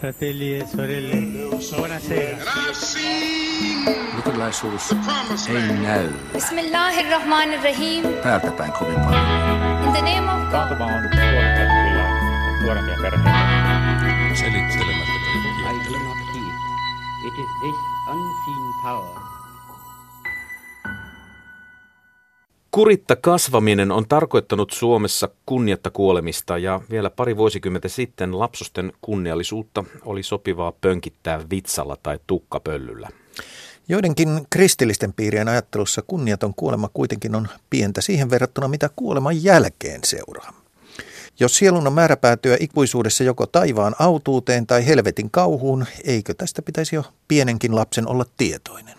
Fratelli e sorelle, buonasera. Luterilaisuus ei näy. Bismillahirrahmanirrahim. Päältäpäin kovin paljon. In the name of God. Taantuma on nuorempia perheitä. Selittelemättä tai kiittelemättä. It is this unseen power. Kuritta kasvaminen on tarkoittanut Suomessa kunniatta kuolemista, ja vielä pari vuosikymmentä sitten lapsusten kunniallisuutta oli sopivaa pönkittää vitsalla tai tukkapöllyllä. Joidenkin kristillisten piirien ajattelussa kunniaton kuolema kuitenkin on pientä siihen verrattuna, mitä kuoleman jälkeen seuraa. Jos sielun on määrä päätyä ikuisuudessa joko taivaan autuuteen tai helvetin kauhuun, eikö tästä pitäisi jo pienenkin lapsen olla tietoinen?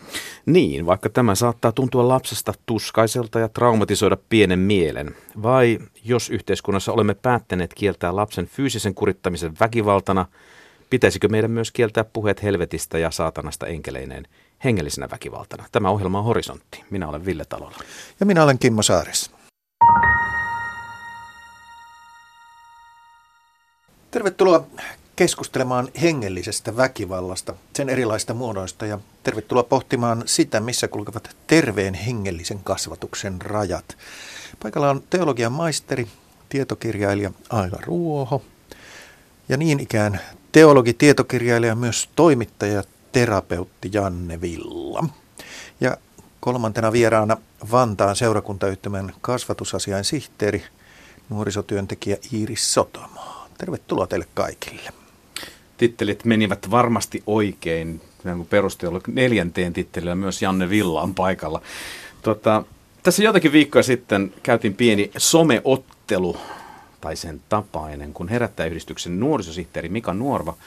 Niin, vaikka tämä saattaa tuntua lapsesta tuskaiselta ja traumatisoida pienen mielen. Vai jos yhteiskunnassa olemme päättäneet kieltää lapsen fyysisen kurittamisen väkivaltana, pitäisikö meidän myös kieltää puheet helvetistä ja saatanasta enkeleineen hengellisenä väkivaltana? Tämä ohjelma on Horisontti. Minä olen Ville Talola. Ja minä olen Kimmo Saares. Tervetuloa keskustelemaan hengellisestä väkivallasta, sen erilaisista muodoista ja tervetuloa pohtimaan sitä, missä kulkevat terveen hengellisen kasvatuksen rajat. Paikalla on teologian maisteri, tietokirjailija Aila Ruoho ja niin ikään teologi, tietokirjailija, myös toimittaja, terapeutti Janne Villa. Ja kolmantena vieraana Vantaan seurakuntayhtymän kasvatusasiain sihteeri, nuorisotyöntekijä Iris Sotamaa. Tervetuloa teille kaikille. Tittelit menivät varmasti oikein. Neljänteen tittelillä myös Janne Villa on paikalla. Tässä jotakin viikkoa sitten käytiin pieni someottelu, tai sen tapainen, kun Herättäjäyhdistyksen nuorisosihteeri Mika Nuorva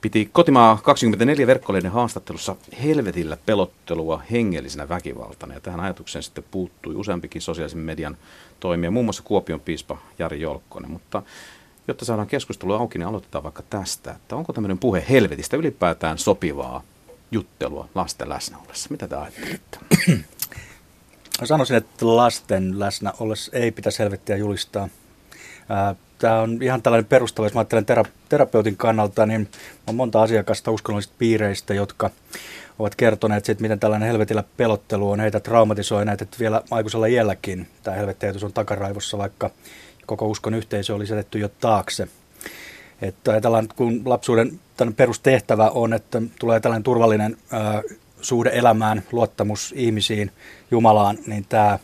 piti Kotimaa 24 verkkolehden haastattelussa helvetillä pelottelua hengellisenä väkivaltana. Ja tähän ajatukseen sitten puuttui useampikin sosiaalisen median toimija, muun muassa Kuopion piispa Jari Jolkkonen, mutta jotta saadaan keskustelua auki, niin aloitetaan vaikka tästä, että onko tämmöinen puhe helvetistä ylipäätään sopivaa juttelua lasten läsnä ollessa? Mitä te ajattelette? Sanoisin, että lasten läsnä ollessa ei pitäisi helvettiä julistaa. Tämä on ihan tällainen perustava, jos mä ajattelen terapeutin kannalta, niin on monta asiakasta uskonnollisista piireistä, jotka ovat kertoneet siitä, miten tällainen helvetillä pelottelu on heitä traumatisoineet, että vielä aikuisella iälläkin tämä helvettäjätys on takaraivossa, vaikka koko uskon yhteisö oli jätetty jo taakse. Että ajatellaan, kun lapsuuden perustehtävä on, että tulee tällainen turvallinen suhde elämään, luottamus ihmisiin, Jumalaan, niin tämä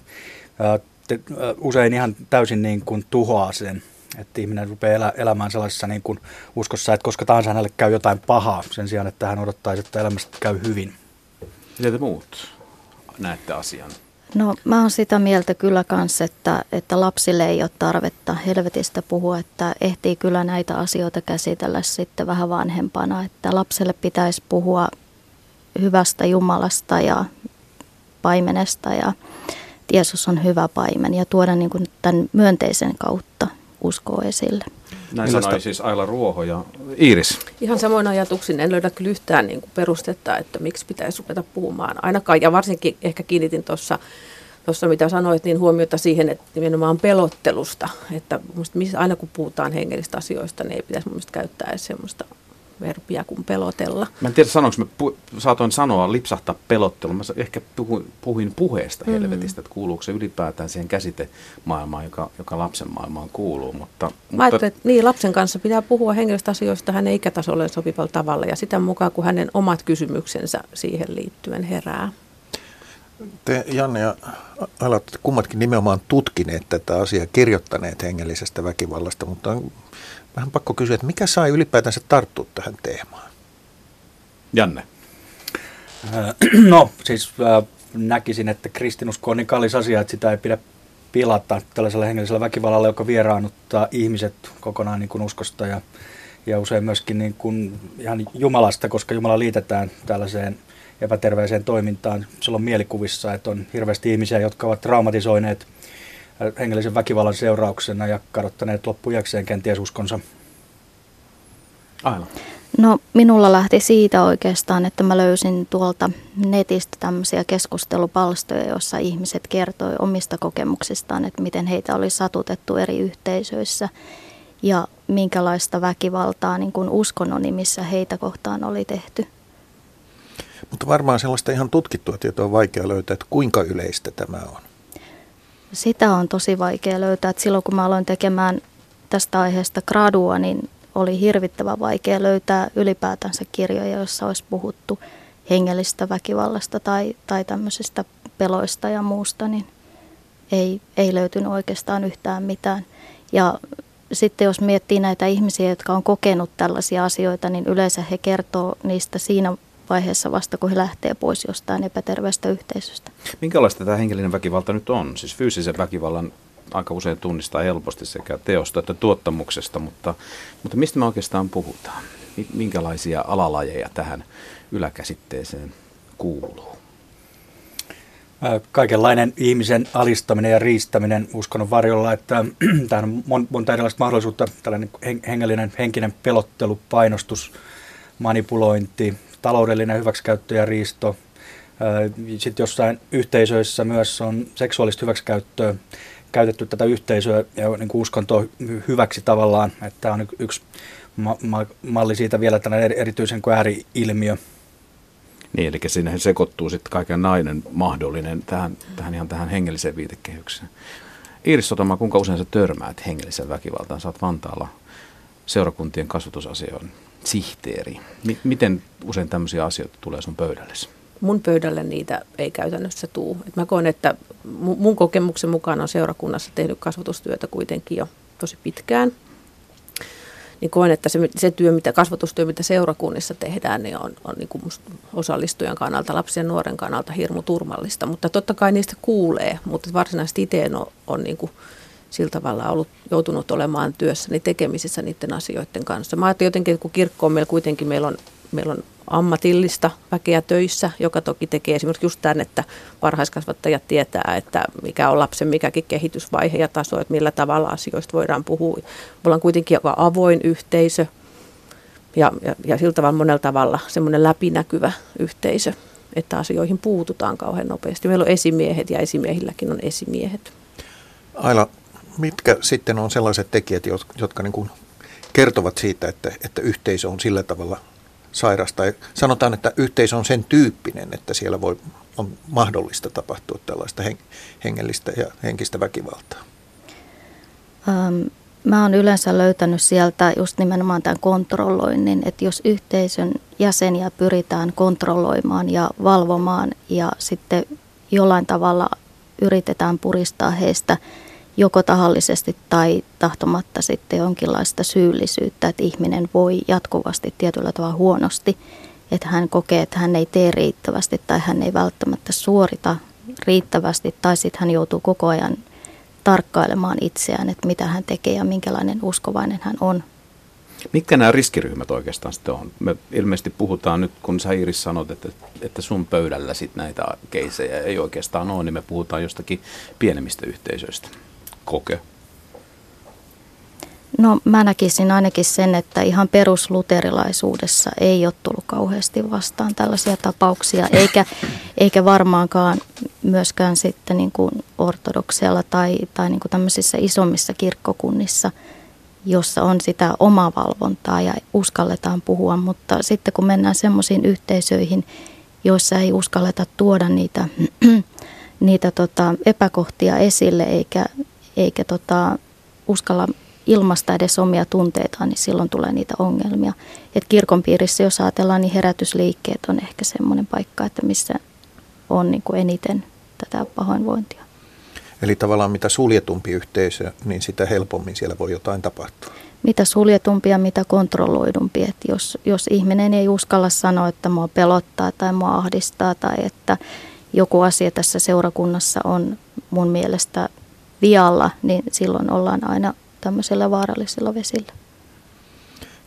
usein ihan täysin niin kuin tuhoaa sen. Että ihminen rupeaa elämään sellaisessa niin kuin uskossa, että koska tahansa hänelle käy jotain pahaa sen sijaan, että hän odottaisi, että elämästä käy hyvin. Mitä te muut näette asian? No mä oon sitä mieltä kyllä kanssa, että lapsille ei ole tarvetta helvetistä puhua, että ehtii kyllä näitä asioita käsitellä sitten vähän vanhempana, että lapselle pitäisi puhua hyvästä Jumalasta ja paimenesta ja Jeesus on hyvä paimen ja tuoda niin kuin tämän myönteisen kautta uskoa esille. Näin sanoi siis Aila Ruoho ja Iiris. Ihan samoin ajatuksin, en löydä kyllä yhtään niin kuin perustetta, että miksi pitäisi ruveta puhumaan ainakaan. Ja varsinkin ehkä kiinnitin tuossa mitä sanoit, niin huomiota siihen, että nimenomaan pelottelusta. Että aina kun puhutaan hengellistä asioista, niin ei pitäisi mun mielestä käyttää semmoista verbiä kuin pelotella. Mä en tiedä sanoinko, saatoin sanoa lipsahtaa pelottelua. Mä ehkä puhuin puheesta helvetistä, että kuuluuko se ylipäätään siihen käsitemaailmaan, joka lapsen maailmaan kuuluu. Mä ajattelin, että niin, lapsen kanssa pitää puhua hengellisistä asioista hänen ikätasolleen sopivalla tavalla ja sitä mukaan, kun hänen omat kysymyksensä siihen liittyen herää. Te, Janne ja Aila, olette kummatkin nimenomaan tutkineet tätä asiaa, kirjoittaneet hengellisestä väkivallasta, mutta on vähän pakko kysyä, että mikä sai ylipäätänsä tarttua tähän teemaan? Janne. No, siis näkisin, että kristinusko on niin kallis asia, että sitä ei pidä pilata tällaisella hengellisellä väkivallalla, joka vieraannuttaa ihmiset kokonaan niin kuin uskosta ja usein myöskin niin kuin ihan Jumalasta, koska Jumala liitetään tällaiseen epäterveeseen toimintaan. Sillä on mielikuvissa, että on hirveästi ihmisiä, jotka ovat traumatisoineet hengellisen väkivallan seurauksena ja kadottaneet loppujakseen kenties uskonsa. Aila. No minulla lähti siitä oikeastaan, että mä löysin tuolta netistä tämmöisiä keskustelupalstoja, joissa ihmiset kertoi omista kokemuksistaan, että miten heitä oli satutettu eri yhteisöissä. ja minkälaista väkivaltaa niin kuin uskonnon nimissä heitä kohtaan oli tehty. Mutta varmaan sellaista ihan tutkittua tietoa on vaikea löytää, että kuinka yleistä tämä on. Sitä on tosi vaikea löytää. Että silloin kun mä aloin tekemään tästä aiheesta gradua, niin oli hirvittävän vaikea löytää ylipäätänsä kirjoja, joissa olisi puhuttu hengellistä väkivallasta tai tämmöisistä peloista ja muusta, niin ei löytynyt oikeastaan yhtään mitään. Ja sitten jos miettii näitä ihmisiä, jotka on kokenut tällaisia asioita, niin yleensä he kertoo niistä siinä vaiheessa vasta, kun he lähtee pois jostain epäterveestä yhteisöstä. Minkälaista tämä henkilöinen väkivalta nyt on? Siis fyysisen väkivallan aika usein tunnistaa helposti sekä teosta että tuottamuksesta, mutta mistä me oikeastaan puhutaan? Minkälaisia alalajeja tähän yläkäsitteeseen kuuluu? Kaikenlainen ihmisen alistaminen ja riistäminen uskonnon varjolla, että tähän on monta erilaista mahdollisuutta, tällainen henkinen pelottelu, painostus, manipulointi, taloudellinen hyväksikäyttö ja riisto. Sitten jossain yhteisöissä myös on seksuaalista hyväksikäyttöä, käytetty tätä yhteisöä ja niin uskontoa hyväksi tavallaan, että tämä on yksi malli siitä vielä tällainen erityisen ääri-ilmiö. Niin, eli sinne sekoittuu sitten kaikenlainen mahdollinen tähän hengelliseen viitekehykseen. Iris Sotamaa, kuinka usein sä törmäät hengellisen väkivaltaan? Sä oot Vantaalla seurakuntien kasvatusasioiden sihteeri. Miten usein tämmöisiä asioita tulee sun pöydällesi? Mun pöydälle niitä ei käytännössä tule. Et mä koen, että mun kokemuksen mukaan on seurakunnassa tehnyt kasvatustyötä kuitenkin jo tosi pitkään. Niin koen, että se työ, kasvatustyö, mitä seurakunnissa tehdään, niin on niin kuin osallistujan kannalta, lapsen ja nuoren kannalta hirmu turmallista. Mutta totta kai niistä kuulee, mutta varsinaisesti itse en on niin kuin sillä tavalla joutunut olemaan työssäni tekemisissä niiden asioiden kanssa. Mä ajattelin jotenkin, että kun kirkko on meillä on ammatillista väkeä töissä, joka toki tekee esimerkiksi just tämän, että varhaiskasvattajat tietää, että mikä on lapsen mikäkin kehitysvaihe ja taso, että millä tavalla asioista voidaan puhua. Me ollaan kuitenkin joka avoin yhteisö ja sillä tavalla monella tavalla semmoinen läpinäkyvä yhteisö, että asioihin puututaan kauhean nopeasti. Meillä on esimiehet ja esimiehilläkin on esimiehet. Aila, mitkä sitten on sellaiset tekijät, jotka niin kuin kertovat siitä, että yhteisö on sillä tavalla sairas, tai sanotaan, että yhteisö on sen tyyppinen, että siellä on mahdollista tapahtua tällaista hengellistä ja henkistä väkivaltaa? Mä oon yleensä löytänyt sieltä just nimenomaan tämän kontrolloinnin, että jos yhteisön jäseniä pyritään kontrolloimaan ja valvomaan ja sitten jollain tavalla yritetään puristaa heistä joko tahallisesti tai tahtomatta sitten jonkinlaista syyllisyyttä, että ihminen voi jatkuvasti tietyllä tavalla huonosti, että hän kokee, että hän ei tee riittävästi tai hän ei välttämättä suorita riittävästi tai sitten hän joutuu koko ajan tarkkailemaan itseään, että mitä hän tekee ja minkälainen uskovainen hän on. Mitkä nämä riskiryhmät oikeastaan sitten on? Me ilmeisesti puhutaan nyt, kun sä Iris sanot, että sun pöydällä sit näitä keisejä ei oikeastaan ole, niin me puhutaan jostakin pienemmistä yhteisöistä. Koke? No mä näkisin ainakin sen, että ihan perusluterilaisuudessa ei ole tullut kauheasti vastaan tällaisia tapauksia, eikä varmaankaan myöskään sitten niin kuin ortodoksialla tai niin kuin tämmöisissä isommissa kirkkokunnissa, jossa on sitä omavalvontaa ja uskalletaan puhua, mutta sitten kun mennään semmoisiin yhteisöihin, joissa ei uskalleta tuoda niitä epäkohtia esille eikä uskalla ilmaista edes omia tunteitaan, niin silloin tulee niitä ongelmia. Et kirkon piirissä, jos ajatellaan, niin herätysliikkeet on ehkä semmoinen paikka, että missä on niin kuin eniten tätä pahoinvointia. Eli tavallaan mitä suljetumpi yhteisö, niin sitä helpommin siellä voi jotain tapahtua. Mitä suljetumpia, mitä kontrolloidumpi. Et jos ihminen ei uskalla sanoa, että mua pelottaa tai mua ahdistaa tai että joku asia tässä seurakunnassa on mun mielestä vialla, niin silloin ollaan aina tämmöisillä vaarallisilla vesillä.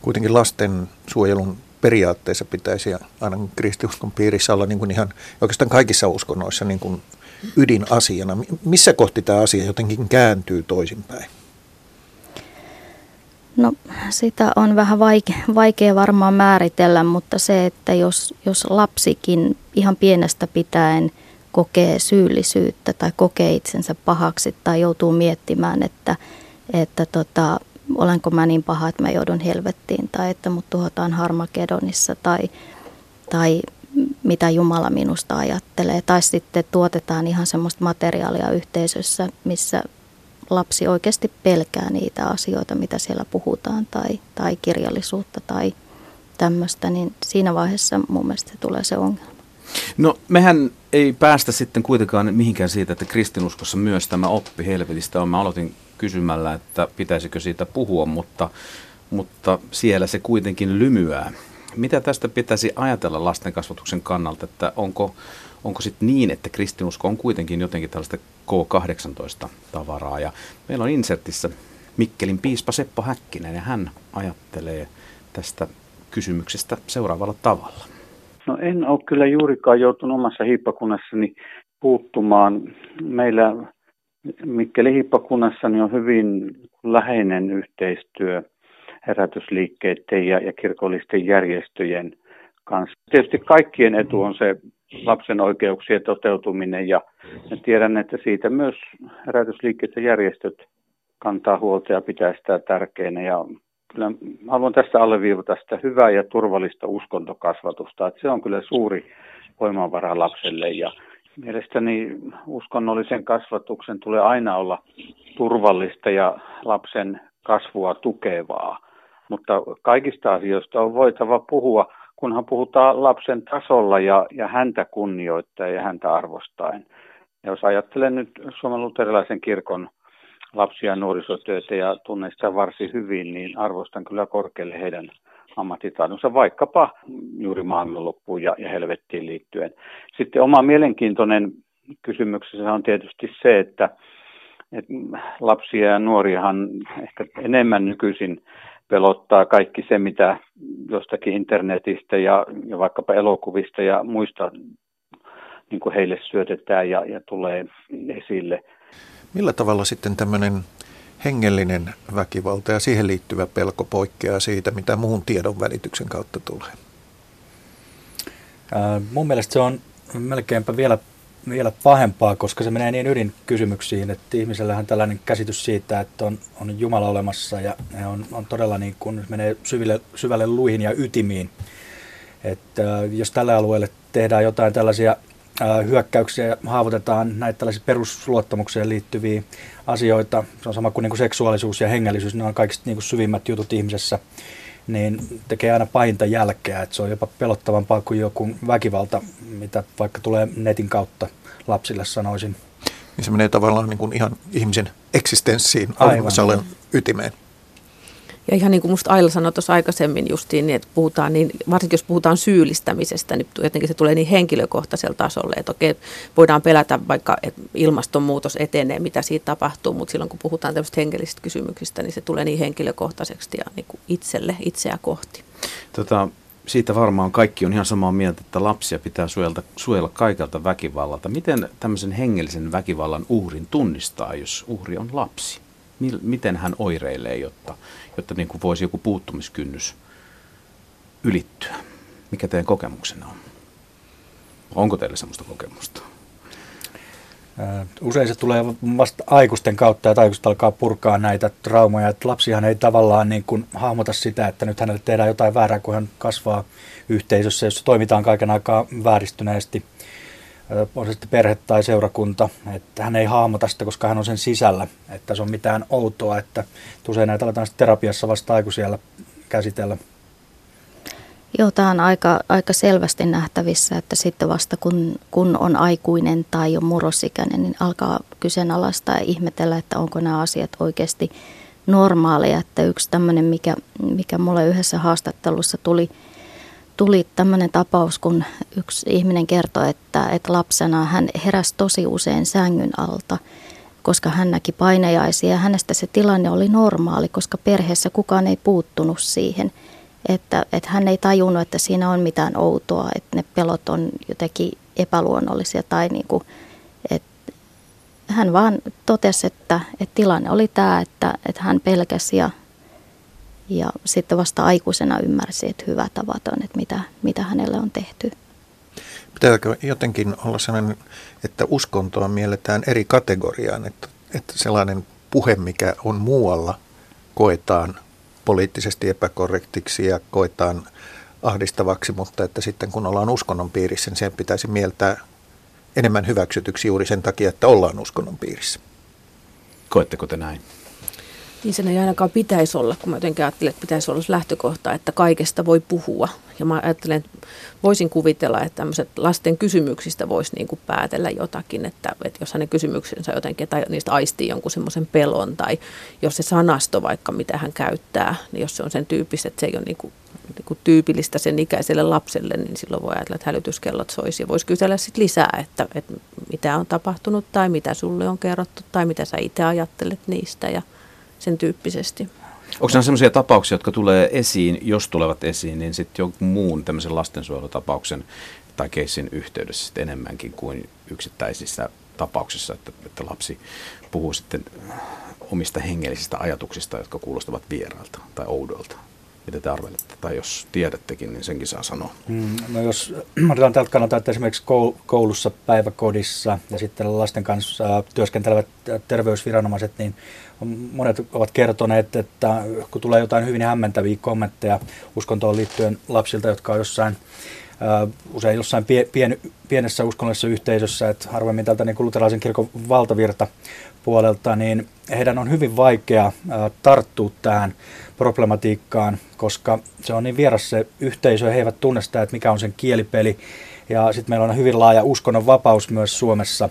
Kuitenkin lastensuojelun periaatteessa pitäisi aina kristiuskon piirissä olla niin kuin ihan oikeastaan kaikissa uskonnoissa niin kuin ydinasiana. Missä kohti tämä asia jotenkin kääntyy toisinpäin? No sitä on vähän vaikea varmaan määritellä, mutta se, että jos lapsikin ihan pienestä pitäen kokee syyllisyyttä tai kokee itsensä pahaksi tai joutuu miettimään, että olenko mä niin paha, että mä joudun helvettiin tai että mut tuhotaan Harmakedonissa tai mitä Jumala minusta ajattelee. Tai sitten tuotetaan ihan semmoista materiaalia yhteisössä, missä lapsi oikeasti pelkää niitä asioita, mitä siellä puhutaan tai kirjallisuutta tai tämmöistä, niin siinä vaiheessa mun mielestä tulee se ongelma. No mehän ei päästä sitten kuitenkaan mihinkään siitä, että kristinuskossa myös tämä oppi helvetistä on. Mä aloitin kysymällä, että pitäisikö siitä puhua, mutta siellä se kuitenkin lymyää. Mitä tästä pitäisi ajatella lasten kasvatuksen kannalta, että onko sitten niin, että kristinusko on kuitenkin jotenkin tällaista K18-tavaraa. Ja meillä on insertissä Mikkelin piispa Seppo Häkkinen, ja hän ajattelee tästä kysymyksestä seuraavalla tavalla. No en ole kyllä juurikaan joutunut omassa hiippakunnassani puuttumaan. Meillä Mikkelin hiippakunnassani on hyvin läheinen yhteistyö herätysliikkeiden ja kirkollisten järjestöjen kanssa. Tietysti kaikkien etu on se lapsen oikeuksien toteutuminen, ja tiedän, että siitä myös herätysliikkeet ja järjestöt kantaa huolta ja pitää sitä tärkeänä. Ja kyllä haluan tästä alleviivata sitä hyvää ja turvallista uskontokasvatusta, että se on kyllä suuri voimavara lapselle, ja mielestäni uskonnollisen kasvatuksen tulee aina olla turvallista ja lapsen kasvua tukevaa, mutta kaikista asioista on voitava puhua, kunhan puhutaan lapsen tasolla ja häntä kunnioittaa ja häntä arvostaen. Ja jos ajattelen nyt Suomen luterilaisen kirkon lapsia ja nuorisotyötä ja tunnen sitä varsin hyvin, niin arvostan kyllä korkealle heidän ammattitaidonsa, vaikkapa juuri maailmanloppuun ja helvettiin liittyen. Sitten oma mielenkiintoinen kysymyksensä on tietysti se, että lapsia ja nuoriahan ehkä enemmän nykyisin pelottaa kaikki se, mitä jostakin internetistä ja vaikkapa elokuvista ja muista niin kuin heille syötetään ja tulee esille. Millä tavalla sitten tämmöinen hengellinen väkivalta ja siihen liittyvä pelko poikkeaa siitä, mitä muun tiedon välityksen kautta tulee? Mun mielestä se on melkeinpä vielä pahempaa, koska se menee niin ydinkysymyksiin, että ihmisellähän tällainen käsitys siitä, että on Jumala olemassa ja on todella niin kuin menee syvälle luihin ja ytimiin. Että jos tällä alueella tehdään jotain tällaisia hyökkäyksiä ja haavoitetaan näitä tällaisia perusluottamukseen liittyviä asioita, se on sama kuin niinku seksuaalisuus ja hengellisyys, ne on kaikista niinku syvimmät jutut ihmisessä, niin tekee aina pahinta jälkeä, että se on jopa pelottavampaa kuin joku väkivalta, mitä vaikka tulee netin kautta lapsille sanoisin. Niin se menee tavallaan niin kuin ihan ihmisen eksistenssiin, olemassa olevan ytimeen. Ja ihan niin kuin musta Aila sanoi tuossa aikaisemmin justiin, että puhutaan niin, varsinkin jos puhutaan syyllistämisestä, niin jotenkin se tulee niin henkilökohtaisella tasolle, että okei, voidaan pelätä vaikka, että ilmastonmuutos etenee, mitä siitä tapahtuu, mutta silloin kun puhutaan tämmöisistä henkellisistä kysymyksistä, niin se tulee niin henkilökohtaiseksi ja niin kuin itseä kohti. Siitä varmaan kaikki on ihan samaa mieltä, että lapsia pitää suojella kaikelta väkivallalta. Miten tämmöisen hengellisen väkivallan uhrin tunnistaa, jos uhri on lapsi? Miten hän oireilee, jotta niin kuin voisi joku puuttumiskynnys ylittyä? Mikä teidän kokemuksena on? Onko teillä semmoista kokemusta? Usein se tulee vasta aikuisten kautta, ja aikuiset alkaa purkaa näitä traumoja. Että lapsihan ei tavallaan niin kuin hahmota sitä, että nyt hänelle tehdään jotain väärää, kun hän kasvaa yhteisössä, jossa toimitaan kaiken aikaa vääristyneesti. On se sitten perhe tai seurakunta, että hän ei hahmota sitä, koska hän on sen sisällä, että se on mitään outoa, että usein näitä aletaan terapiassa vasta aikuisella käsitellä. Joo, tämä on aika selvästi nähtävissä, että sitten vasta kun on aikuinen tai on murrosikäinen, niin alkaa kyseenalaistaa ja ihmetellä, että onko nämä asiat oikeasti normaaleja. Että yksi tämmöinen, mikä mulle yhdessä haastattelussa tuli tämmöinen tapaus, kun yksi ihminen kertoi, että lapsena hän heräsi tosi usein sängyn alta, koska hän näki painajaisia ja hänestä se tilanne oli normaali, koska perheessä kukaan ei puuttunut siihen. Että hän ei tajunnut, että siinä on mitään outoa, että ne pelot on jotenkin epäluonnollisia tai niin kuin, että hän vaan totesi, että tilanne oli tämä, että hän pelkäsi ja sitten vasta aikuisena ymmärsi, että hyvä tavaton, että mitä hänelle on tehty. Pitääkö jotenkin olla sellainen, että uskontoa mielletään eri kategoriaan, että sellainen puhe, mikä on muualla, koetaan poliittisesti epäkorrektiksi ja koetaan ahdistavaksi, mutta että sitten kun ollaan uskonnon piirissä, niin sen pitäisi mieltää enemmän hyväksytyksi juuri sen takia, että ollaan uskonnon piirissä. Koetteko te näin? Niin sen ei ainakaan pitäisi olla, kun mä jotenkin ajattelen, että pitäisi olla lähtökohta, että kaikesta voi puhua. Ja mä ajattelen, että voisin kuvitella, että tämmöiset lasten kysymyksistä voisi niin kuin päätellä jotakin, että jos hänen kysymyksensä jotenkin, tai niistä aistii jonkun semmoisen pelon, tai jos se sanasto vaikka, mitä hän käyttää, niin jos se on sen tyyppistä, että se ei ole niin kuin tyypillistä sen ikäiselle lapselle, niin silloin voi ajatella, että hälytyskellot soisi. Ja voisi kysellä sitten lisää, että mitä on tapahtunut, tai mitä sulle on kerrottu, tai mitä sä itse ajattelet niistä, ja sen tyyppisesti. Onko nämä sellaisia tapauksia, jotka tulee esiin, jos tulevat esiin, niin sitten jonkun muun tämmöisen lastensuojelutapauksen tai keissin yhteydessä sitten enemmänkin kuin yksittäisissä tapauksissa, että lapsi puhuu sitten omista hengellisistä ajatuksista, jotka kuulostavat vierailta tai oudolta? Mitä te arvelette? Tai jos tiedättekin, niin senkin saa sanoa. No jos otetaan tältä kannalta, että esimerkiksi koulussa, päiväkodissa ja sitten lasten kanssa työskentelevät terveysviranomaiset, niin monet ovat kertoneet, että kun tulee jotain hyvin hämmentäviä kommentteja uskontoon liittyen lapsilta, jotka on usein jossain pienessä uskonnollisessa yhteisössä, että harvemmin tältä niin luterilaisen kirkon valtavirta puolelta, niin heidän on hyvin vaikea tarttua tähän problematiikkaan, koska se on niin vieras se yhteisö ja he eivät tunne sitä, että mikä on sen kielipeli. Ja sitten meillä on hyvin laaja uskonnonvapaus myös Suomessa,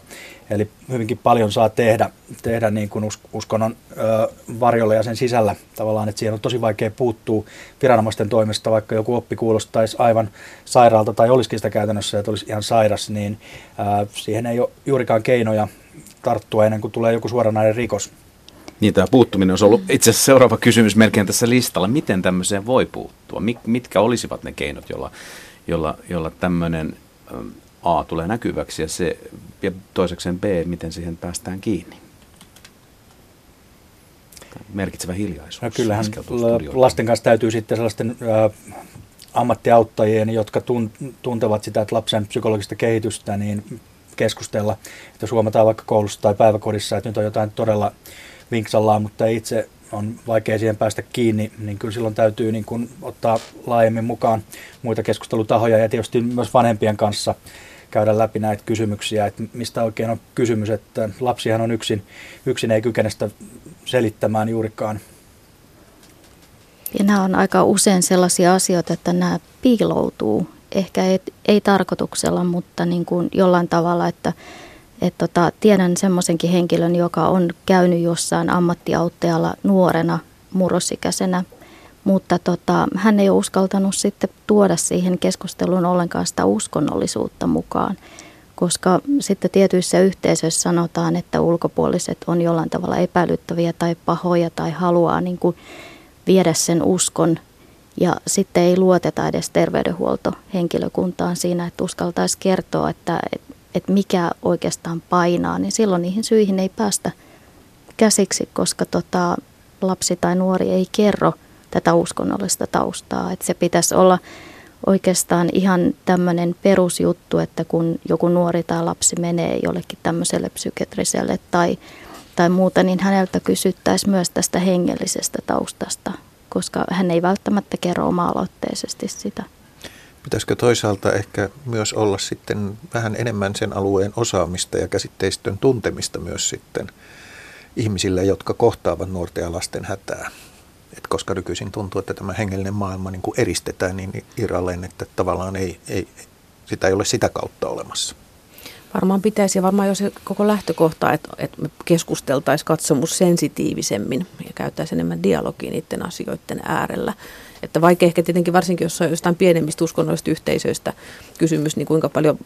eli hyvinkin paljon saa tehdä niin kuin uskonnon varjolla ja sen sisällä tavallaan, että siihen on tosi vaikea puuttua viranomaisten toimesta, vaikka joku oppi kuulostaisi aivan sairaalta tai olisikin sitä käytännössä, että olisi ihan sairas, niin siihen ei ole juurikaan keinoja tarttua ennen kuin tulee joku suoranainen rikos. Niin, tämä puuttuminen olisi ollut itse asiassa seuraava kysymys melkein tässä listalla. Miten tämmöiseen voi puuttua? Mitkä olisivat ne keinot, jolla tämmöinen A tulee näkyväksi ja toisekseen B, miten siihen päästään kiinni? Merkitsevä hiljaisuus. No kyllähän lasten kanssa täytyy sitten sellaisten ammattiauttajien, jotka tuntevat sitä, että lapsen psykologista kehitystä, niin keskustella, että jos huomataan vaikka koulussa tai päiväkodissa, että nyt on jotain todella vinksallaan, mutta itse on vaikea siihen päästä kiinni, niin kyllä silloin täytyy niin kuin ottaa laajemmin mukaan muita keskustelutahoja ja tietysti myös vanhempien kanssa käydä läpi näitä kysymyksiä, että mistä oikein on kysymys, että lapsihan on yksin ei kykene sitä selittämään juurikaan. Ja nämä on aika usein sellaisia asioita, että nämä piiloutuu, ehkä ei tarkoituksella, mutta niin kuin jollain tavalla, että tiedän semmoisenkin henkilön, joka on käynyt jossain ammattiauttajalla nuorena murrosikäisenä, mutta hän ei ole uskaltanut sitten tuoda siihen keskusteluun ollenkaan sitä uskonnollisuutta mukaan, koska sitten tietyissä yhteisöissä sanotaan, että ulkopuoliset on jollain tavalla epäilyttäviä tai pahoja tai haluaa niin kuin viedä sen uskon ja sitten ei luoteta edes terveydenhuoltohenkilökuntaan siinä, että uskaltaisi kertoa, että mikä oikeastaan painaa, niin silloin niihin syihin ei päästä käsiksi, koska lapsi tai nuori ei kerro tätä uskonnollista taustaa. Että se pitäisi olla oikeastaan ihan tämmöinen perusjuttu, että kun joku nuori tai lapsi menee jollekin tämmöiselle psykiatriselle tai muuta, niin häneltä kysyttäisiin myös tästä hengellisestä taustasta, koska hän ei välttämättä kerro oma-aloitteisesti sitä. Pitäisikö toisaalta ehkä myös olla sitten vähän enemmän sen alueen osaamista ja käsitteistön tuntemista myös sitten ihmisillä, jotka kohtaavat nuorten ja lasten hätää? Et koska nykyisin tuntuu, että tämä hengellinen maailma niin kuin eristetään niin irralleen, että tavallaan sitä ei ole sitä kautta olemassa. Varmaan pitäisi ja varmaan jo se koko lähtökohta, että me keskusteltaisiin katsomus sensitiivisemmin ja käyttäisiin enemmän dialogia niiden asioiden äärellä. Että vaikea ehkä tietenkin varsinkin, jos on jostain pienemmistä uskonnollisista yhteisöistä kysymys, niin kuinka paljon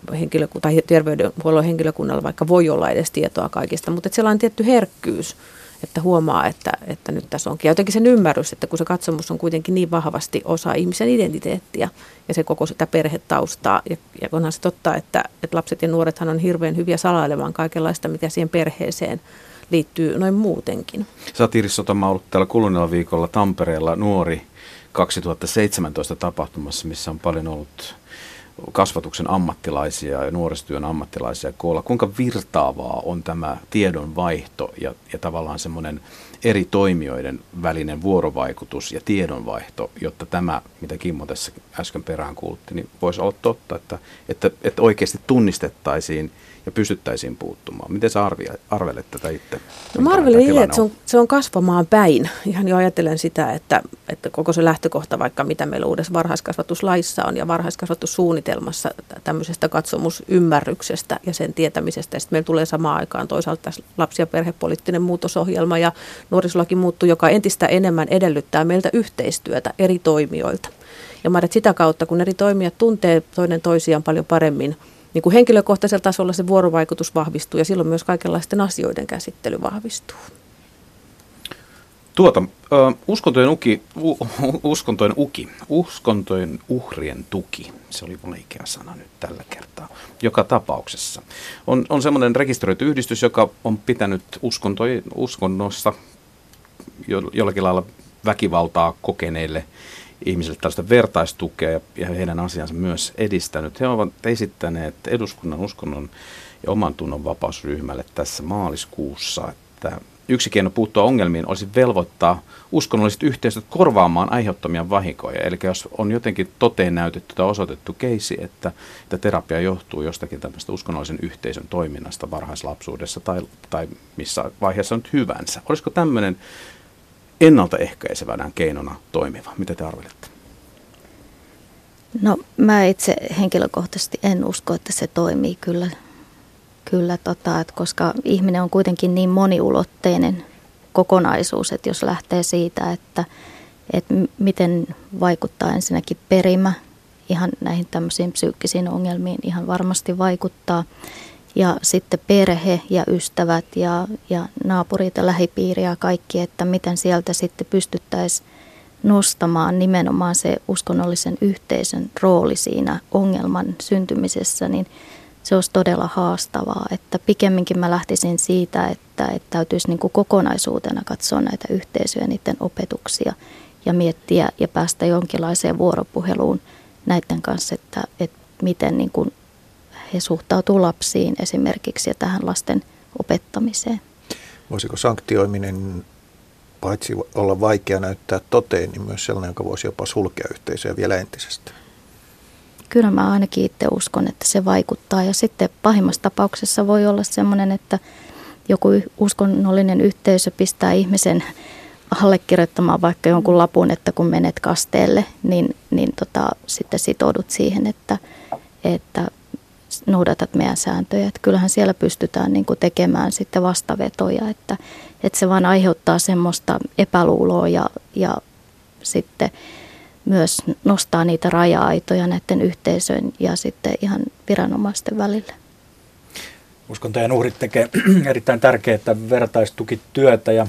tai terveydenhuollon henkilökunnalla vaikka voi olla edes tietoa kaikista, mutta sellainen tietty herkkyys, että huomaa, että nyt tässä onkin. Ja jotenkin sen ymmärrys, että kun se katsomus on kuitenkin niin vahvasti osa ihmisen identiteettiä ja se koko sitä perhetaustaa. Ja onhan se totta, että lapset ja nuorethan on hirveän hyviä salailemaan kaikenlaista, mikä siihen perheeseen liittyy noin muutenkin. Sä oot, Iris Sotamaa, ollut täällä kuluneella viikolla Tampereella Nuori 2017 tapahtumassa, missä on paljon ollut kasvatuksen ammattilaisia ja nuorisotyön ammattilaisia koolla. Kuinka virtaavaa on tämä tiedonvaihto ja tavallaan semmoinen eri toimijoiden välinen vuorovaikutus ja tiedonvaihto, jotta tämä, mitä Kimmo tässä äsken peräänkuulutti, niin voisi olla totta, että oikeasti tunnistettaisiin ja pystyttäisiin puuttumaan. Miten sä arvelet tätä itse? No mä arvelen itse, että se on kasvamaan päin. Ihan jo ajattelen sitä, että koko se lähtökohta, vaikka mitä meillä uudessa varhaiskasvatuslaissa on ja varhaiskasvatussuunnitelmassa tämmöisestä katsomusymmärryksestä ja sen tietämisestä. Ja sitten meillä tulee samaan aikaan toisaalta lapsi- ja perhepoliittinen muutosohjelma ja nuorisolaki muuttuu, joka entistä enemmän edellyttää meiltä yhteistyötä eri toimijoilta. Ja mä arvelen, että sitä kautta, kun eri toimijat tuntee toinen toisiaan paljon paremmin, niin kuin henkilökohtaisella tasolla se vuorovaikutus vahvistuu ja silloin myös kaikenlaisten asioiden käsittely vahvistuu. Uskontojen uhrien tuki, se oli vaikea sana nyt tällä kertaa, joka tapauksessa. On semmoinen rekisteröity yhdistys, joka on pitänyt uskonnossa jollakin lailla väkivaltaa kokeneille ihmisille tällaista vertaistukea ja heidän asiansa myös edistänyt. He ovat esittäneet eduskunnan uskonnon ja oman tunnon vapausryhmälle tässä maaliskuussa, että yksi keino puuttua ongelmiin olisi velvoittaa uskonnolliset yhteisöt korvaamaan aiheuttamia vahinkoja. Eli jos on jotenkin toteen näytetty tai osoitettu keisi, että terapia johtuu jostakin tämmöistä uskonnollisen yhteisön toiminnasta varhaislapsuudessa tai missä vaiheessa nyt hyvänsä. Olisiko tämmöinen ennaltaehkäisevänä keinona toimiva? Mitä te arvelette? No mä itse henkilökohtaisesti en usko, että se toimii kyllä, että koska ihminen on kuitenkin niin moniulotteinen kokonaisuus, että jos lähtee siitä, että miten vaikuttaa ensinnäkin perimä, ihan näihin tämmöisiin psyykkisiin ongelmiin ihan varmasti vaikuttaa, ja sitten perhe ja ystävät ja naapurit ja lähipiiri ja kaikki, että miten sieltä sitten pystyttäisiin nostamaan nimenomaan se uskonnollisen yhteisön rooli siinä ongelman syntymisessä, niin se olisi todella haastavaa, että pikemminkin mä lähtisin siitä, että täytyisi niin kuin kokonaisuutena katsoa näitä yhteisöjä, niiden opetuksia ja miettiä ja päästä jonkinlaiseen vuoropuheluun näiden kanssa, että miten niin kuin he suhtautuvat lapsiin esimerkiksi ja tähän lasten opettamiseen. Voisiko sanktioiminen paitsi olla vaikea näyttää toteen, niin myös sellainen, joka voisi jopa sulkea yhteisöä vielä entisestään? Kyllä mä ainakin itse uskon, että se vaikuttaa ja sitten pahimmassa tapauksessa voi olla semmoinen, että joku uskonnollinen yhteisö pistää ihmisen allekirjoittamaan vaikka jonkun lapun, että kun menet kasteelle, niin sitten sitoudut siihen, että noudatat meidän sääntöjä. Että kyllähän siellä pystytään niin kuin tekemään sitten vastavetoja, että se vaan aiheuttaa semmoista epäluuloa ja sitten myös nostaa niitä raja-aitoja näiden yhteisöjen ja sitten ihan viranomaisten välillä. Uskontojen uhrit tekee erittäin tärkeää vertaistukityötä ja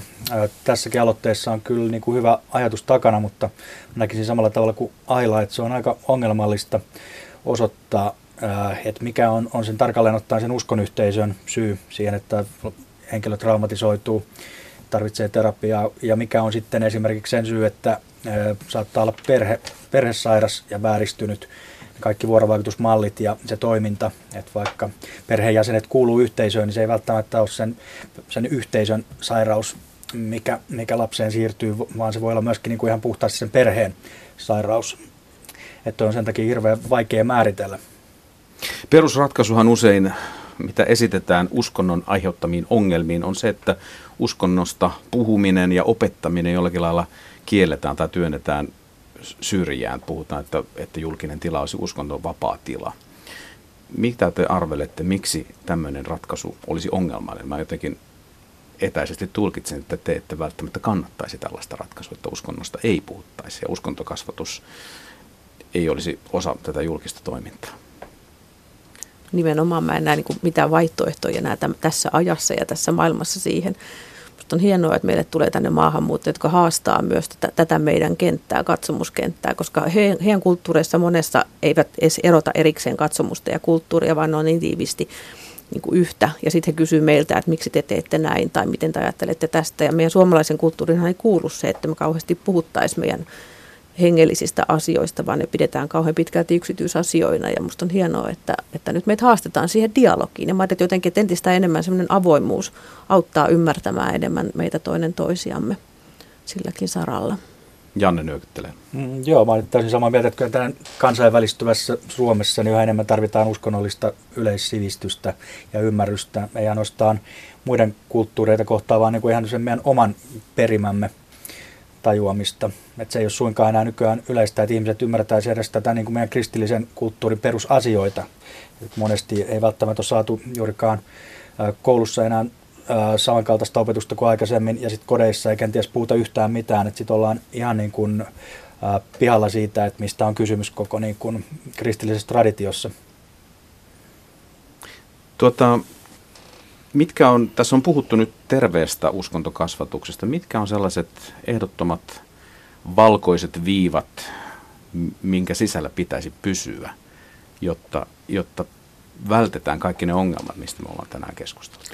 tässäkin aloitteessa on kyllä niin kuin hyvä ajatus takana, mutta näkisin samalla tavalla kuin Aila, että se on aika ongelmallista osoittaa, että mikä on sen tarkalleen ottaen sen uskonyhteisön syy siihen, että henkilö traumatisoituu, tarvitsee terapiaa ja mikä on sitten esimerkiksi sen syy, että saattaa olla perhesairas ja vääristynyt, kaikki vuorovaikutusmallit ja se toiminta, että vaikka perheenjäsenet kuuluu yhteisöön, niin se ei välttämättä ole sen yhteisön sairaus, mikä lapseen siirtyy, vaan se voi olla myöskin niin kuin ihan puhtaasti sen perheen sairaus, että on sen takia hirveän vaikea määritellä. Perusratkaisuhan usein, mitä esitetään uskonnon aiheuttamiin ongelmiin, on se, että uskonnosta puhuminen ja opettaminen jollakin lailla kielletään tai työnnetään syrjään. Puhutaan, että julkinen tila olisi uskontoon vapaa tila. Mitä te arvelette, miksi tämmöinen ratkaisu olisi ongelmallinen? Mä jotenkin etäisesti tulkitsen, että te ette välttämättä kannattaisi tällaista ratkaisua, että uskonnosta ei puhuttaisi ja uskontokasvatus ei olisi osa tätä julkista toimintaa. Nimenomaan mä en näe niin mitään vaihtoehtoja enää tässä ajassa ja tässä maailmassa siihen. Mutta on hienoa, että meille tulee tänne maahanmuuttajia, jotka haastaa myös tätä meidän kenttää, katsomuskenttää, koska heidän kulttuureissa monessa eivät edes erota erikseen katsomusta ja kulttuuria, vaan ne on niin tiivisti niin kuin yhtä. Ja sitten he kysyvät meiltä, että miksi te teette näin tai miten te ajattelette tästä. Ja meidän suomalaisen kulttuurinhan ei kuulu se, että me kauheasti puhuttaisiin meidän hengellisistä asioista, vaan ne pidetään kauhean pitkälti yksityisasioina. Ja musta on hienoa, että nyt meitä haastetaan siihen dialogiin. Ja mä ajattelin jotenkin, että entistä enemmän semmoinen avoimuus auttaa ymmärtämään enemmän meitä toinen toisiamme silläkin saralla. Janne nyökyttelee. Joo, mä olen täysin samaa mieltä, että kyllä tämän kansainvälistyvässä Suomessa niin yhä enemmän tarvitaan uskonnollista yleissivistystä ja ymmärrystä. Ei ainoastaan muiden kulttuureita kohtaan, vaan niin kuin ihan sen meidän oman perimämme tajuamista. Että se ei ole suinkaan enää nykyään yleistä, että ihmiset ymmärtävät edes tätä niin kuin meidän kristillisen kulttuurin perusasioita. Et monesti ei välttämättä ole saatu juurikaan koulussa enää samankaltaista opetusta kuin aikaisemmin, ja sitten kodeissa ei kenties puhuta yhtään mitään, että sitten ollaan ihan niin kuin pihalla siitä, että mistä on kysymys koko niin kuin kristillisessä traditiossa. Mitkä on, tässä on puhuttu nyt terveestä uskontokasvatuksesta, mitkä on sellaiset ehdottomat valkoiset viivat, minkä sisällä pitäisi pysyä, jotta vältetään kaikki ne ongelmat, mistä me ollaan tänään keskusteltu?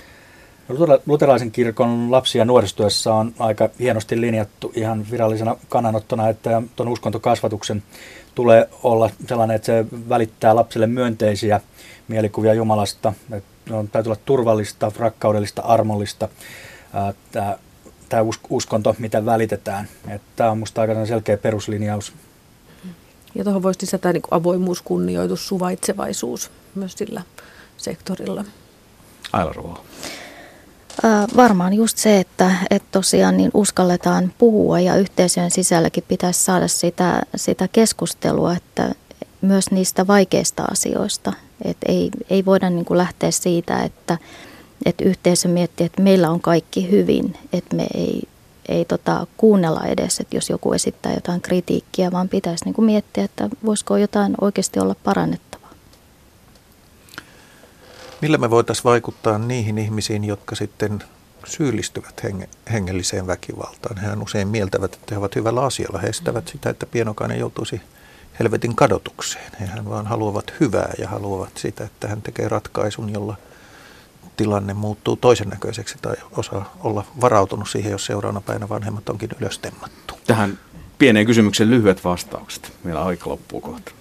Luterilaisen kirkon lapsi- ja nuorisotyössä on aika hienosti linjattu ihan virallisena kannanottona, että tuon uskontokasvatuksen tulee olla sellainen, että se välittää lapsille myönteisiä mielikuvia Jumalasta. Täytyy olla turvallista, rakkaudellista, armollista tämä uskonto, mitä välitetään. Tämä on minusta aika selkeä peruslinjaus. Ja tuohon voisi lisätä niin kuin avoimuus, kunnioitus, suvaitsevaisuus myös sillä sektorilla. Aila Ruoho. Varmaan just se, että tosiaan niin uskalletaan puhua, ja yhteisöjen sisälläkin pitäisi saada sitä keskustelua, että myös niistä vaikeista asioista. Että ei voida niin kuin lähteä siitä, että yhteisö miettii, että meillä on kaikki hyvin, että me ei kuunnella edes, että jos joku esittää jotain kritiikkiä, vaan pitäisi niin kuin miettiä, että voisiko jotain oikeasti olla parannettu. Millä me voitaisiin vaikuttaa niihin ihmisiin, jotka sitten syyllistyvät hengelliseen väkivaltaan? Hehän usein mieltävät, että he ovat hyvällä asialla. He estävät sitä, että pienokainen joutuisi helvetin kadotukseen. Hehän vaan haluavat hyvää ja haluavat sitä, että hän tekee ratkaisun, jolla tilanne muuttuu toisen näköiseksi tai osaa olla varautunut siihen, jos seuraavana päivänä vanhemmat onkin ylöstemmattu. Tähän pieneen kysymykseen lyhyet vastaukset. Meillä aika loppuu kohta.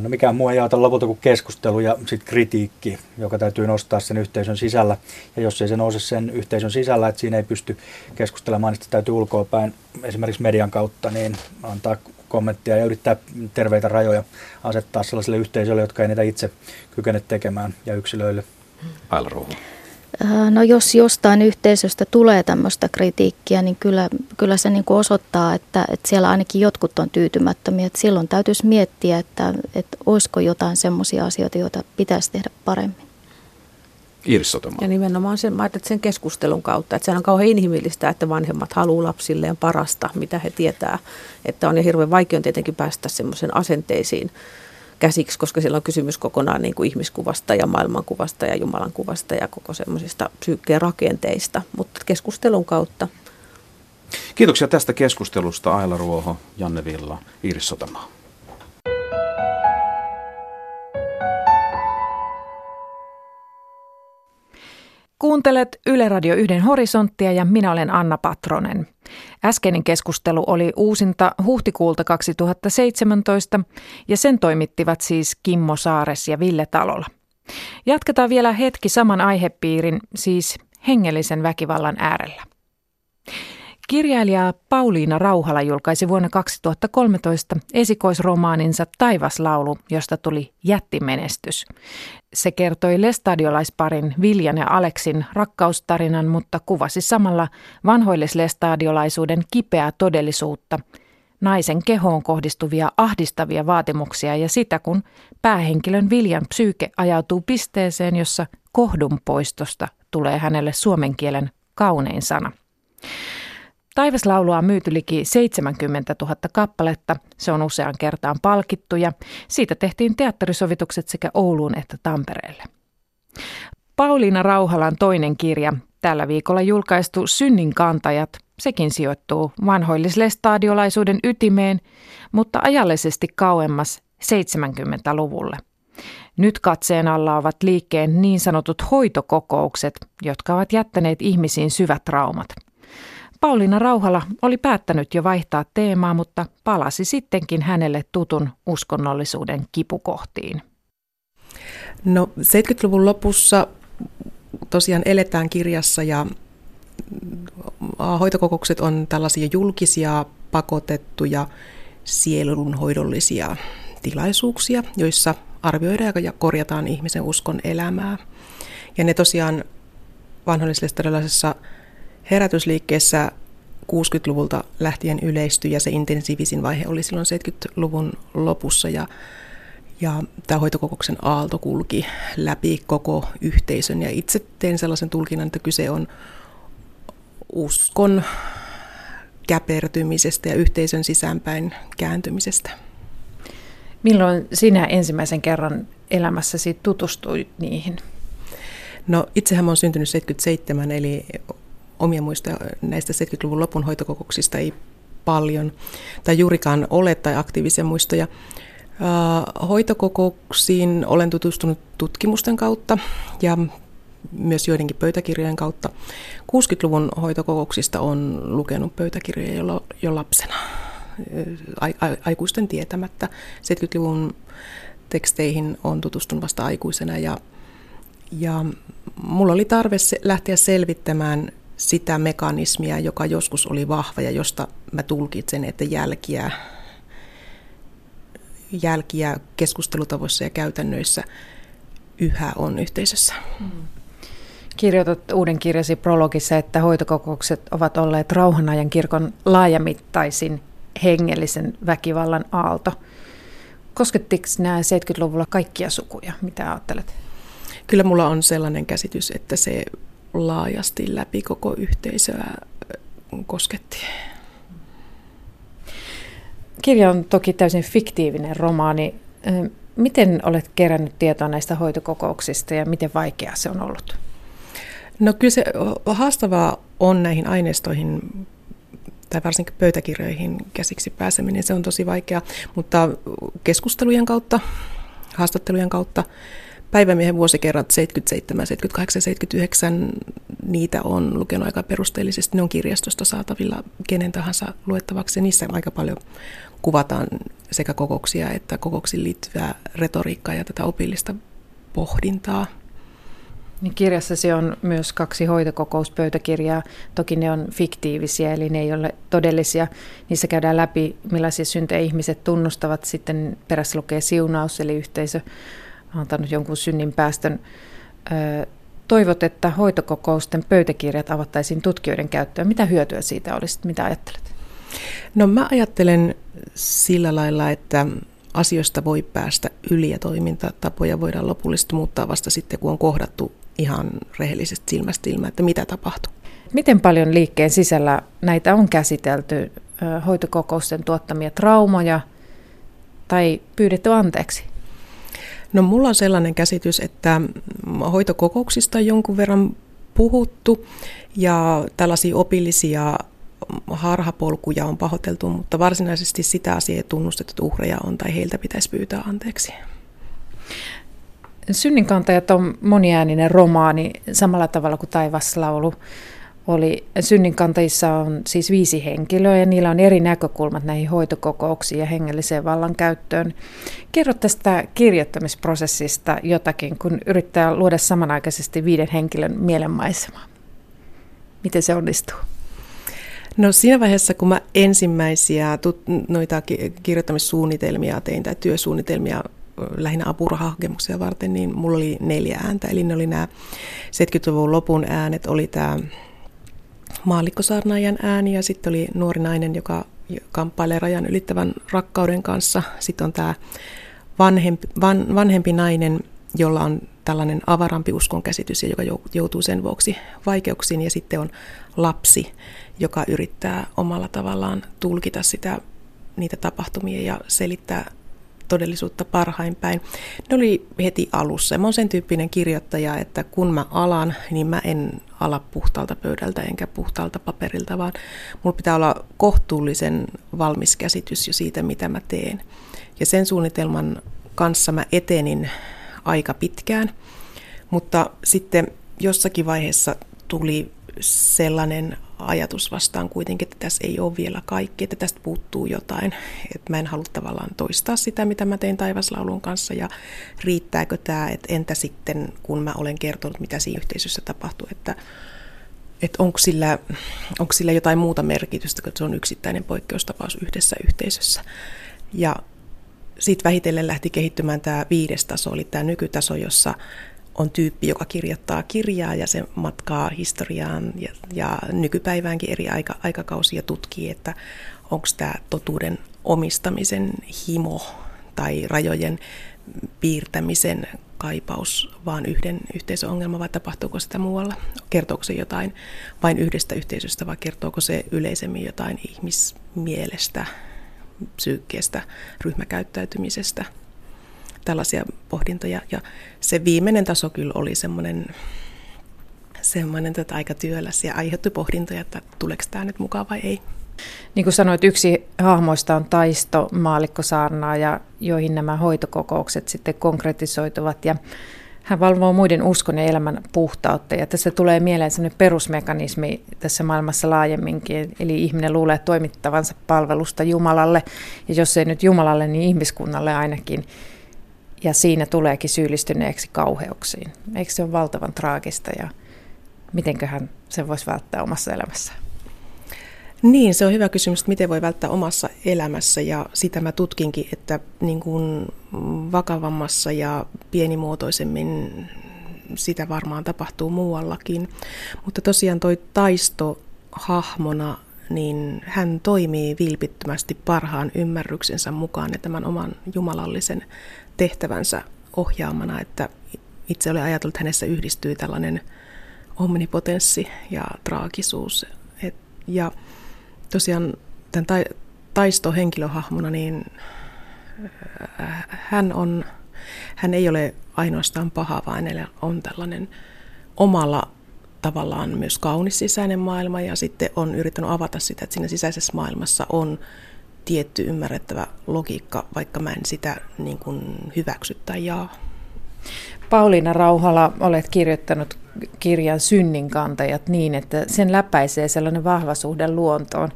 No mikään muu ei auta lopulta kuin keskustelu ja sitten kritiikki, joka täytyy nostaa sen yhteisön sisällä. Ja jos ei se nouse sen yhteisön sisällä, että siinä ei pysty keskustelemaan, niin sitä täytyy ulkoapäin esimerkiksi median kautta niin antaa kommenttia ja yrittää terveitä rajoja asettaa sellaisille yhteisöille, jotka ei niitä itse kykene tekemään, ja yksilöille. Aila Ruoho. No jos jostain yhteisöstä tulee tämmöistä kritiikkiä, niin kyllä se niin kuin osoittaa, että siellä ainakin jotkut on tyytymättömiä. Että silloin täytyisi miettiä, että olisiko jotain semmoisia asioita, joita pitäisi tehdä paremmin. Iris Sotamaa. Ja nimenomaan sen keskustelun kautta. Että sehän on kauhean inhimillistä, että vanhemmat haluaa lapsilleen parasta, mitä he tietää. Että on hirveän vaikea tietenkin päästä semmoisen asenteisiin käsiksi, koska siellä on kysymys kokonaan niin kuin ihmiskuvasta ja maailmankuvasta ja Jumalan kuvasta ja koko semmoisista psyykkeen rakenteista, mutta keskustelun kautta. Kiitoksia tästä keskustelusta Aila Ruoho, Janne Villa, Iris Sotamaa. Kuuntelet Yle Radio 1 Horisonttia, ja minä olen Anna Patronen. Äskeinen keskustelu oli uusinta huhtikuulta 2017, ja sen toimittivat siis Kimmo Saares ja Ville Talola. Jatketaan vielä hetki saman aihepiirin, siis hengellisen väkivallan äärellä. Kirjailija Pauliina Rauhala julkaisi vuonna 2013 esikoisromaaninsa Taivaslaulu, josta tuli jättimenestys. Se kertoi lestadiolaisparin Viljan ja Aleksin rakkaustarinan, mutta kuvasi samalla vanhoillislestadiolaisuuden kipeää todellisuutta, naisen kehoon kohdistuvia ahdistavia vaatimuksia ja sitä, kun päähenkilön Viljan psyyke ajautuu pisteeseen, jossa kohdunpoistosta tulee hänelle suomen kielen kaunein sana. Taivaslaulua on myyty liki 70 000 kappaletta, se on useaan kertaan palkittu, ja siitä tehtiin teatterisovitukset sekä Ouluun että Tampereelle. Pauliina Rauhalan toinen kirja, tällä viikolla julkaistu Synnin kantajat, sekin sijoittuu vanhoillislestadiolaisuuden ytimeen, mutta ajallisesti kauemmas 70-luvulle. Nyt katseen alla ovat liikkeen niin sanotut hoitokokoukset, jotka ovat jättäneet ihmisiin syvät traumat. Pauliina Rauhala oli päättänyt jo vaihtaa teemaa, mutta palasi sittenkin hänelle tutun uskonnollisuuden kipukohtiin. No 70-luvun lopussa tosiaan eletään kirjassa ja hoitokokoukset on tällaisia julkisia, pakotettuja, sielunhoidollisia tilaisuuksia, joissa arvioidaan ja korjataan ihmisen uskon elämää. Ja ne tosiaan vanhoillislestadiolaisessa herätysliikkeessä 60-luvulta lähtien yleistyi ja se intensiivisin vaihe oli silloin 70-luvun lopussa ja tämä hoitokokouksen aalto kulki läpi koko yhteisön ja itse tein sellaisen tulkinnan, että kyse on uskon käpertymisestä ja yhteisön sisäänpäin kääntymisestä. Milloin sinä ensimmäisen kerran elämässäsi tutustuit niihin? No itsehän olen syntynyt 77, eli omia muistoja näistä 70-luvun lopun hoitokokouksista ei paljon tai juurikaan ole tai aktiivisia muistoja. Hoitokokouksiin olen tutustunut tutkimusten kautta ja myös joidenkin pöytäkirjojen kautta. 60-luvun hoitokokouksista olen lukenut pöytäkirjoja jo lapsena, aikuisten tietämättä. 70-luvun teksteihin olen tutustunut vasta aikuisena ja mulla oli tarve lähteä selvittämään sitä mekanismia, joka joskus oli vahva ja josta mä tulkitsen, että jälkiä keskustelutavoissa ja käytännöissä yhä on yhteisössä. Kirjoitat uuden kirjasi prologissa, että hoitokokoukset ovat olleet rauhanajan kirkon laajamittaisin hengellisen väkivallan aalto. Koskettiko nämä 70-luvulla kaikkia sukuja? Mitä ajattelet? Kyllä mulla on sellainen käsitys, että se laajasti läpi koko yhteisöä kosketti. Kirja on toki täysin fiktiivinen romaani. Miten olet kerännyt tietoa näistä hoitokokouksista ja miten vaikeaa se on ollut? No kyllä se haastavaa on näihin aineistoihin tai varsinkin pöytäkirjoihin käsiksi pääseminen. Se on tosi vaikeaa, mutta keskustelujen kautta, haastattelujen kautta, Päivämiehen vuosikerrat 77, 78, 79, niitä on lukenut aika perusteellisesti. Ne on kirjastosta saatavilla kenen tahansa luettavaksi. Niissä aika paljon kuvataan sekä kokouksia että kokouksiin liittyvää retoriikkaa ja tätä opillista pohdintaa. Niin kirjassasi on myös 2 hoitokokouspöytäkirjaa. Toki ne on fiktiivisiä, eli ne ei ole todellisia. Niissä käydään läpi, millaisia syntejä ihmiset tunnustavat. Sitten perässä lukee siunaus, eli yhteisö antanut jonkun synnin päästön. Toivot, että hoitokokousten pöytäkirjat avattaisiin tutkijoiden käyttöön. Mitä hyötyä siitä olisi? Mitä ajattelet? No mä ajattelen sillä lailla, että asioista voi päästä yli ja toimintatapoja voidaan lopullisesti muuttaa vasta sitten, kun on kohdattu ihan rehellisesti silmästä ilmään, että mitä tapahtuu. Miten paljon liikkeen sisällä näitä on käsitelty? Hoitokokousten tuottamia traumoja tai pyydetty anteeksi? No mulla on sellainen käsitys, että hoitokokouksista on jonkun verran puhuttu ja tällaisia opillisia harhapolkuja on pahoiteltu, mutta varsinaisesti sitä asiaa ei tunnustettu, että uhreja on tai heiltä pitäisi pyytää anteeksi. Synnin kantajat on moniääninen romaani samalla tavalla kuin Taivaslaulu oli. Synnin kantajissa on siis 5 henkilöä ja niillä on eri näkökulmat näihin hoitokokouksiin ja hengelliseen vallankäyttöön. Kerro tästä kirjoittamisprosessista jotakin, kun yrittää luoda samanaikaisesti 5 henkilön mielenmaisemaa. Miten se onnistuu? No siinä vaiheessa, kun mä ensimmäisiä noita kirjoittamissuunnitelmia tein tai työsuunnitelmia lähinnä apurahahakemuksia varten, niin mulla oli 4 ääntä. Eli ne oli nämä 70-luvun lopun äänet, oli tämä maallikkosaarnaajan ääni ja sitten oli nuori nainen, joka kamppailee rajan ylittävän rakkauden kanssa. Sitten on tämä vanhempi nainen, jolla on tällainen avarampi uskonkäsitys ja joka joutuu sen vuoksi vaikeuksiin. Ja sitten on lapsi, joka yrittää omalla tavallaan tulkita niitä tapahtumia ja selittää todellisuutta parhain päin. Ne oli heti alussa. Mä oon sen tyyppinen kirjoittaja, että kun mä alan, niin mä en ala puhtaalta pöydältä enkä puhtaalta paperilta, vaan mulla pitää olla kohtuullisen valmis käsitys jo siitä, mitä mä teen. Ja sen suunnitelman kanssa mä etenin aika pitkään, mutta sitten jossakin vaiheessa tuli sellainen ajatus vastaan kuitenkin, että tässä ei ole vielä kaikki, että tästä puuttuu jotain. Että mä en halua tavallaan toistaa sitä, mitä mä tein Taivaslaulun kanssa ja riittääkö tämä, että entä sitten, kun mä olen kertonut, mitä siinä yhteisössä tapahtuu, että onko sillä jotain muuta merkitystä, kun se on yksittäinen poikkeustapaus yhdessä yhteisössä. Ja sitten vähitellen lähti kehittymään tämä 5. taso, eli tämä nykytaso, jossa on tyyppi, joka kirjoittaa kirjaa ja se matkaa historiaan ja nykypäiväänkin eri aikakausia tutkii, että onko tämä totuuden omistamisen himo tai rajojen piirtämisen kaipaus vaan yhden yhteisön ongelma vai tapahtuuko sitä muualla? Kertooko se jotain vain yhdestä yhteisöstä vai kertooko se yleisemmin jotain ihmismielestä, psyykkeestä, ryhmäkäyttäytymisestä? Tällaisia pohdintoja. Ja se viimeinen taso kyllä oli semmoinen aika työläs ja aiheutti pohdintoja, että tuleeko tämä nyt mukaan vai ei. Niin kuin sanoit, yksi hahmoista on Taisto, maallikkosaarnaaja, joihin nämä hoitokokoukset sitten konkretisoituvat. Ja hän valvoo muiden uskon ja elämän puhtautta. Ja tässä tulee mieleen sellainen perusmekanismi tässä maailmassa laajemminkin. Eli ihminen luulee toimittavansa palvelusta Jumalalle. Ja jos ei nyt Jumalalle, niin ihmiskunnalle ainakin. Ja siinä tuleekin syyllistyneeksi kauheuksiin. Eikö se ole valtavan traagista ja mitenköhän sen voisi välttää omassa elämässä? Niin, se on hyvä kysymys, että miten voi välttää omassa elämässä. Ja sitä mä tutkinkin, että niin kuin vakavammassa ja pienimuotoisemmin sitä varmaan tapahtuu muuallakin. Mutta tosiaan toi Taisto hahmona, niin hän toimii vilpittömästi parhaan ymmärryksensä mukaan ja tämän oman jumalallisen tehtävänsä ohjaamana, että itse olen ajatellut, että hänessä yhdistyy tällainen omnipotenssi ja traagisuus. Ja tosiaan tämän taistohenkilöhahmona, niin hän ei ole ainoastaan paha, vaan hänellä on tällainen omalla tavallaan myös kaunis sisäinen maailma, ja sitten on yrittänyt avata sitä, että siinä sisäisessä maailmassa on tietty ymmärrettävä logiikka, vaikka mä en sitä niin kuin hyväksy tai jaa. Pauliina Rauhala, olet kirjoittanut kirjan Synnin kantajat niin, että sen läpäisee sellainen vahva suhde luontoon.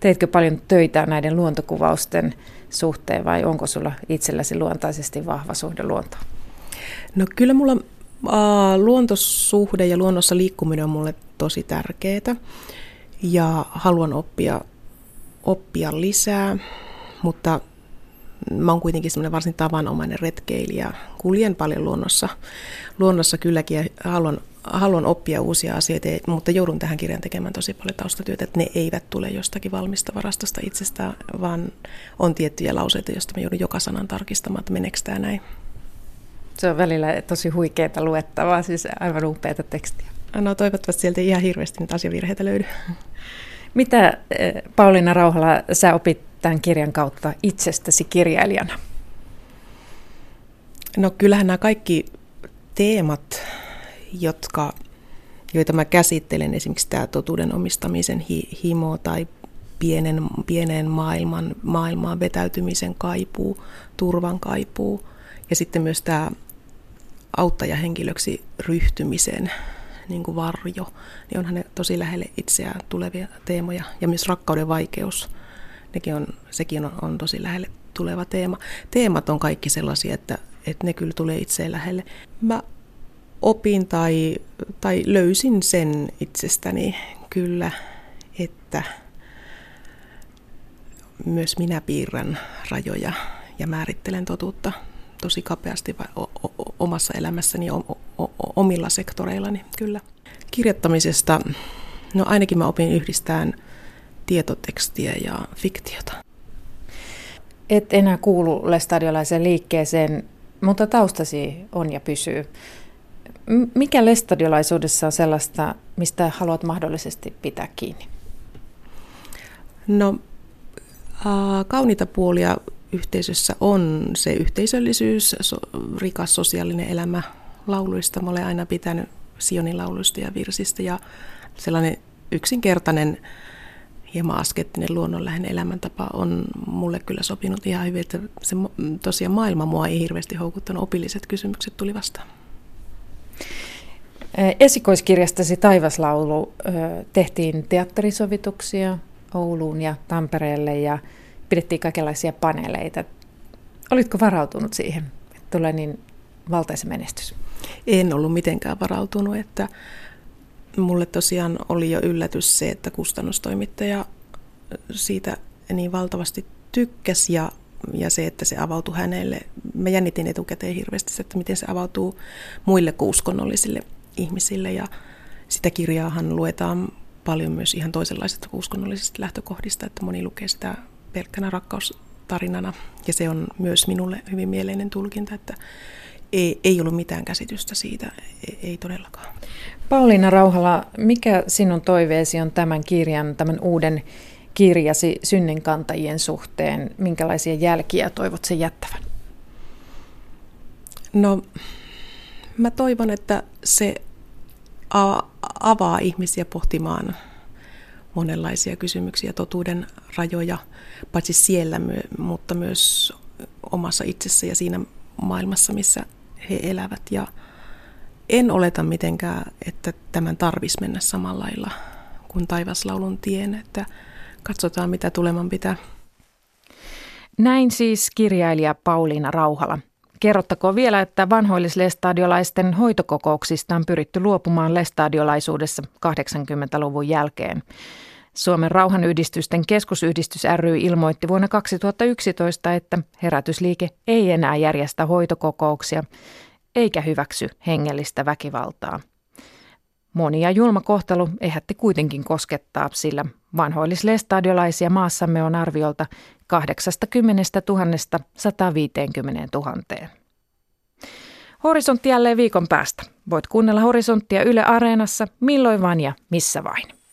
Teitkö paljon töitä näiden luontokuvausten suhteen vai onko sulla itselläsi luontaisesti vahva suhde luontoon? No kyllä mulla luontosuhde ja luonnossa liikkuminen on mulle tosi tärkeää ja haluan oppia lisää, mutta mä oon kuitenkin semmoinen varsin tavanomainen retkeilijä. Kuljen paljon luonnossa kylläkin ja haluan oppia uusia asioita, mutta joudun tähän kirjaan tekemään tosi paljon taustatyötä, että ne eivät tule jostakin valmista varastosta itsestään, vaan on tiettyjä lauseita, joista mä joudun joka sanan tarkistamaan, että meneekö tämä näin. Se on välillä tosi huikeaa luettavaa, siis aivan upeata tekstiä. No toivottavasti sieltä ei ihan hirveästi niitä asiavirheitä löydy. Mitä, Pauliina Rauhala, sä opit tämän kirjan kautta itsestäsi kirjailijana? No kyllähän nämä kaikki teemat, joita mä käsittelen, esimerkiksi tämä totuuden omistamisen himo tai pienen maailmaan vetäytymisen kaipuu, turvan kaipuu ja sitten myös tämä auttajahenkilöksi ryhtymisen niin kuin varjo, niin onhan ne tosi lähelle itseään tulevia teemoja. Ja myös rakkauden vaikeus, sekin on tosi lähelle tuleva teema. Teemat on kaikki sellaisia, että ne kyllä tulee itseen lähelle. Mä opin tai löysin sen itsestäni kyllä, että myös minä piirrän rajoja ja määrittelen totuutta tosi kapeasti omassa elämässäni omilla sektoreillani, kyllä. Kirjoittamisesta, no ainakin mä opin yhdistämään tietotekstiä ja fiktiota. Et enää kuulu lestadiolaisen liikkeeseen, mutta taustasi on ja pysyy. Mikä lestadiolaisuudessa on sellaista, mistä haluat mahdollisesti pitää kiinni? No, kauniita puolia yhteisössä on se yhteisöllisyys, rikas sosiaalinen elämä lauluista. Mä olen aina pitänyt Sionin lauluista ja virsistä ja sellainen yksinkertainen, hieman askettinen luonnonläheinen elämäntapa on mulle kyllä sopinut ihan hyvin, että se tosiaan maailma mua ei hirveästi houkuttanut, opilliset kysymykset tuli vastaan. Esikoiskirjastasi Taivaslaulu tehtiin teatterisovituksia Ouluun ja Tampereelle ja pidettiin kaikenlaisia paneeleita. Olitko varautunut siihen, että tulee niin valtaisa menestys? En ollut mitenkään varautunut, että mulle tosiaan oli jo yllätys se, että kustannustoimittaja siitä niin valtavasti tykkäsi ja se, että se avautui hänelle. Mä jännitin etukäteen hirveästi, että miten se avautuu muille kuin uskonnollisille ihmisille, ja sitä kirjaahan luetaan paljon myös ihan toisenlaisista uskonnollisista lähtökohdista, että moni lukee sitä pelkkänä rakkaustarinana, ja se on myös minulle hyvin mieleinen tulkinta, että ei ollut mitään käsitystä siitä, ei todellakaan. Pauliina Rauhala, mikä sinun toiveesi on tämän uuden kirjasi Synnin kantajien suhteen? Minkälaisia jälkiä toivot sen jättävän? No, mä toivon, että se avaa ihmisiä pohtimaan monenlaisia kysymyksiä, totuuden rajoja, paitsi siellä, mutta myös omassa itsessä ja siinä maailmassa, missä he elävät. Ja en oleta mitenkään, että tämän tarvitsisi mennä samalla lailla kuin Taivaslaulun tien, että katsotaan, mitä tuleman pitää. Näin siis kirjailija Pauliina Rauhala. Kerrottakoon vielä, että vanhoillislestadiolaisten hoitokokouksista on pyritty luopumaan lestadiolaisuudessa 80-luvun jälkeen. Suomen rauhanyhdistysten keskusyhdistys ry ilmoitti vuonna 2011, että herätysliike ei enää järjestä hoitokokouksia eikä hyväksy hengellistä väkivaltaa. Monia julma kohtelu ehätti kuitenkin koskettaa, sillä vanhoillislestadiolaisia maassamme on arviolta 80 000 150 000. Horisontti jälleen viikon päästä. Voit kuunnella Horisonttia Yle Areenassa milloin vaan ja missä vain.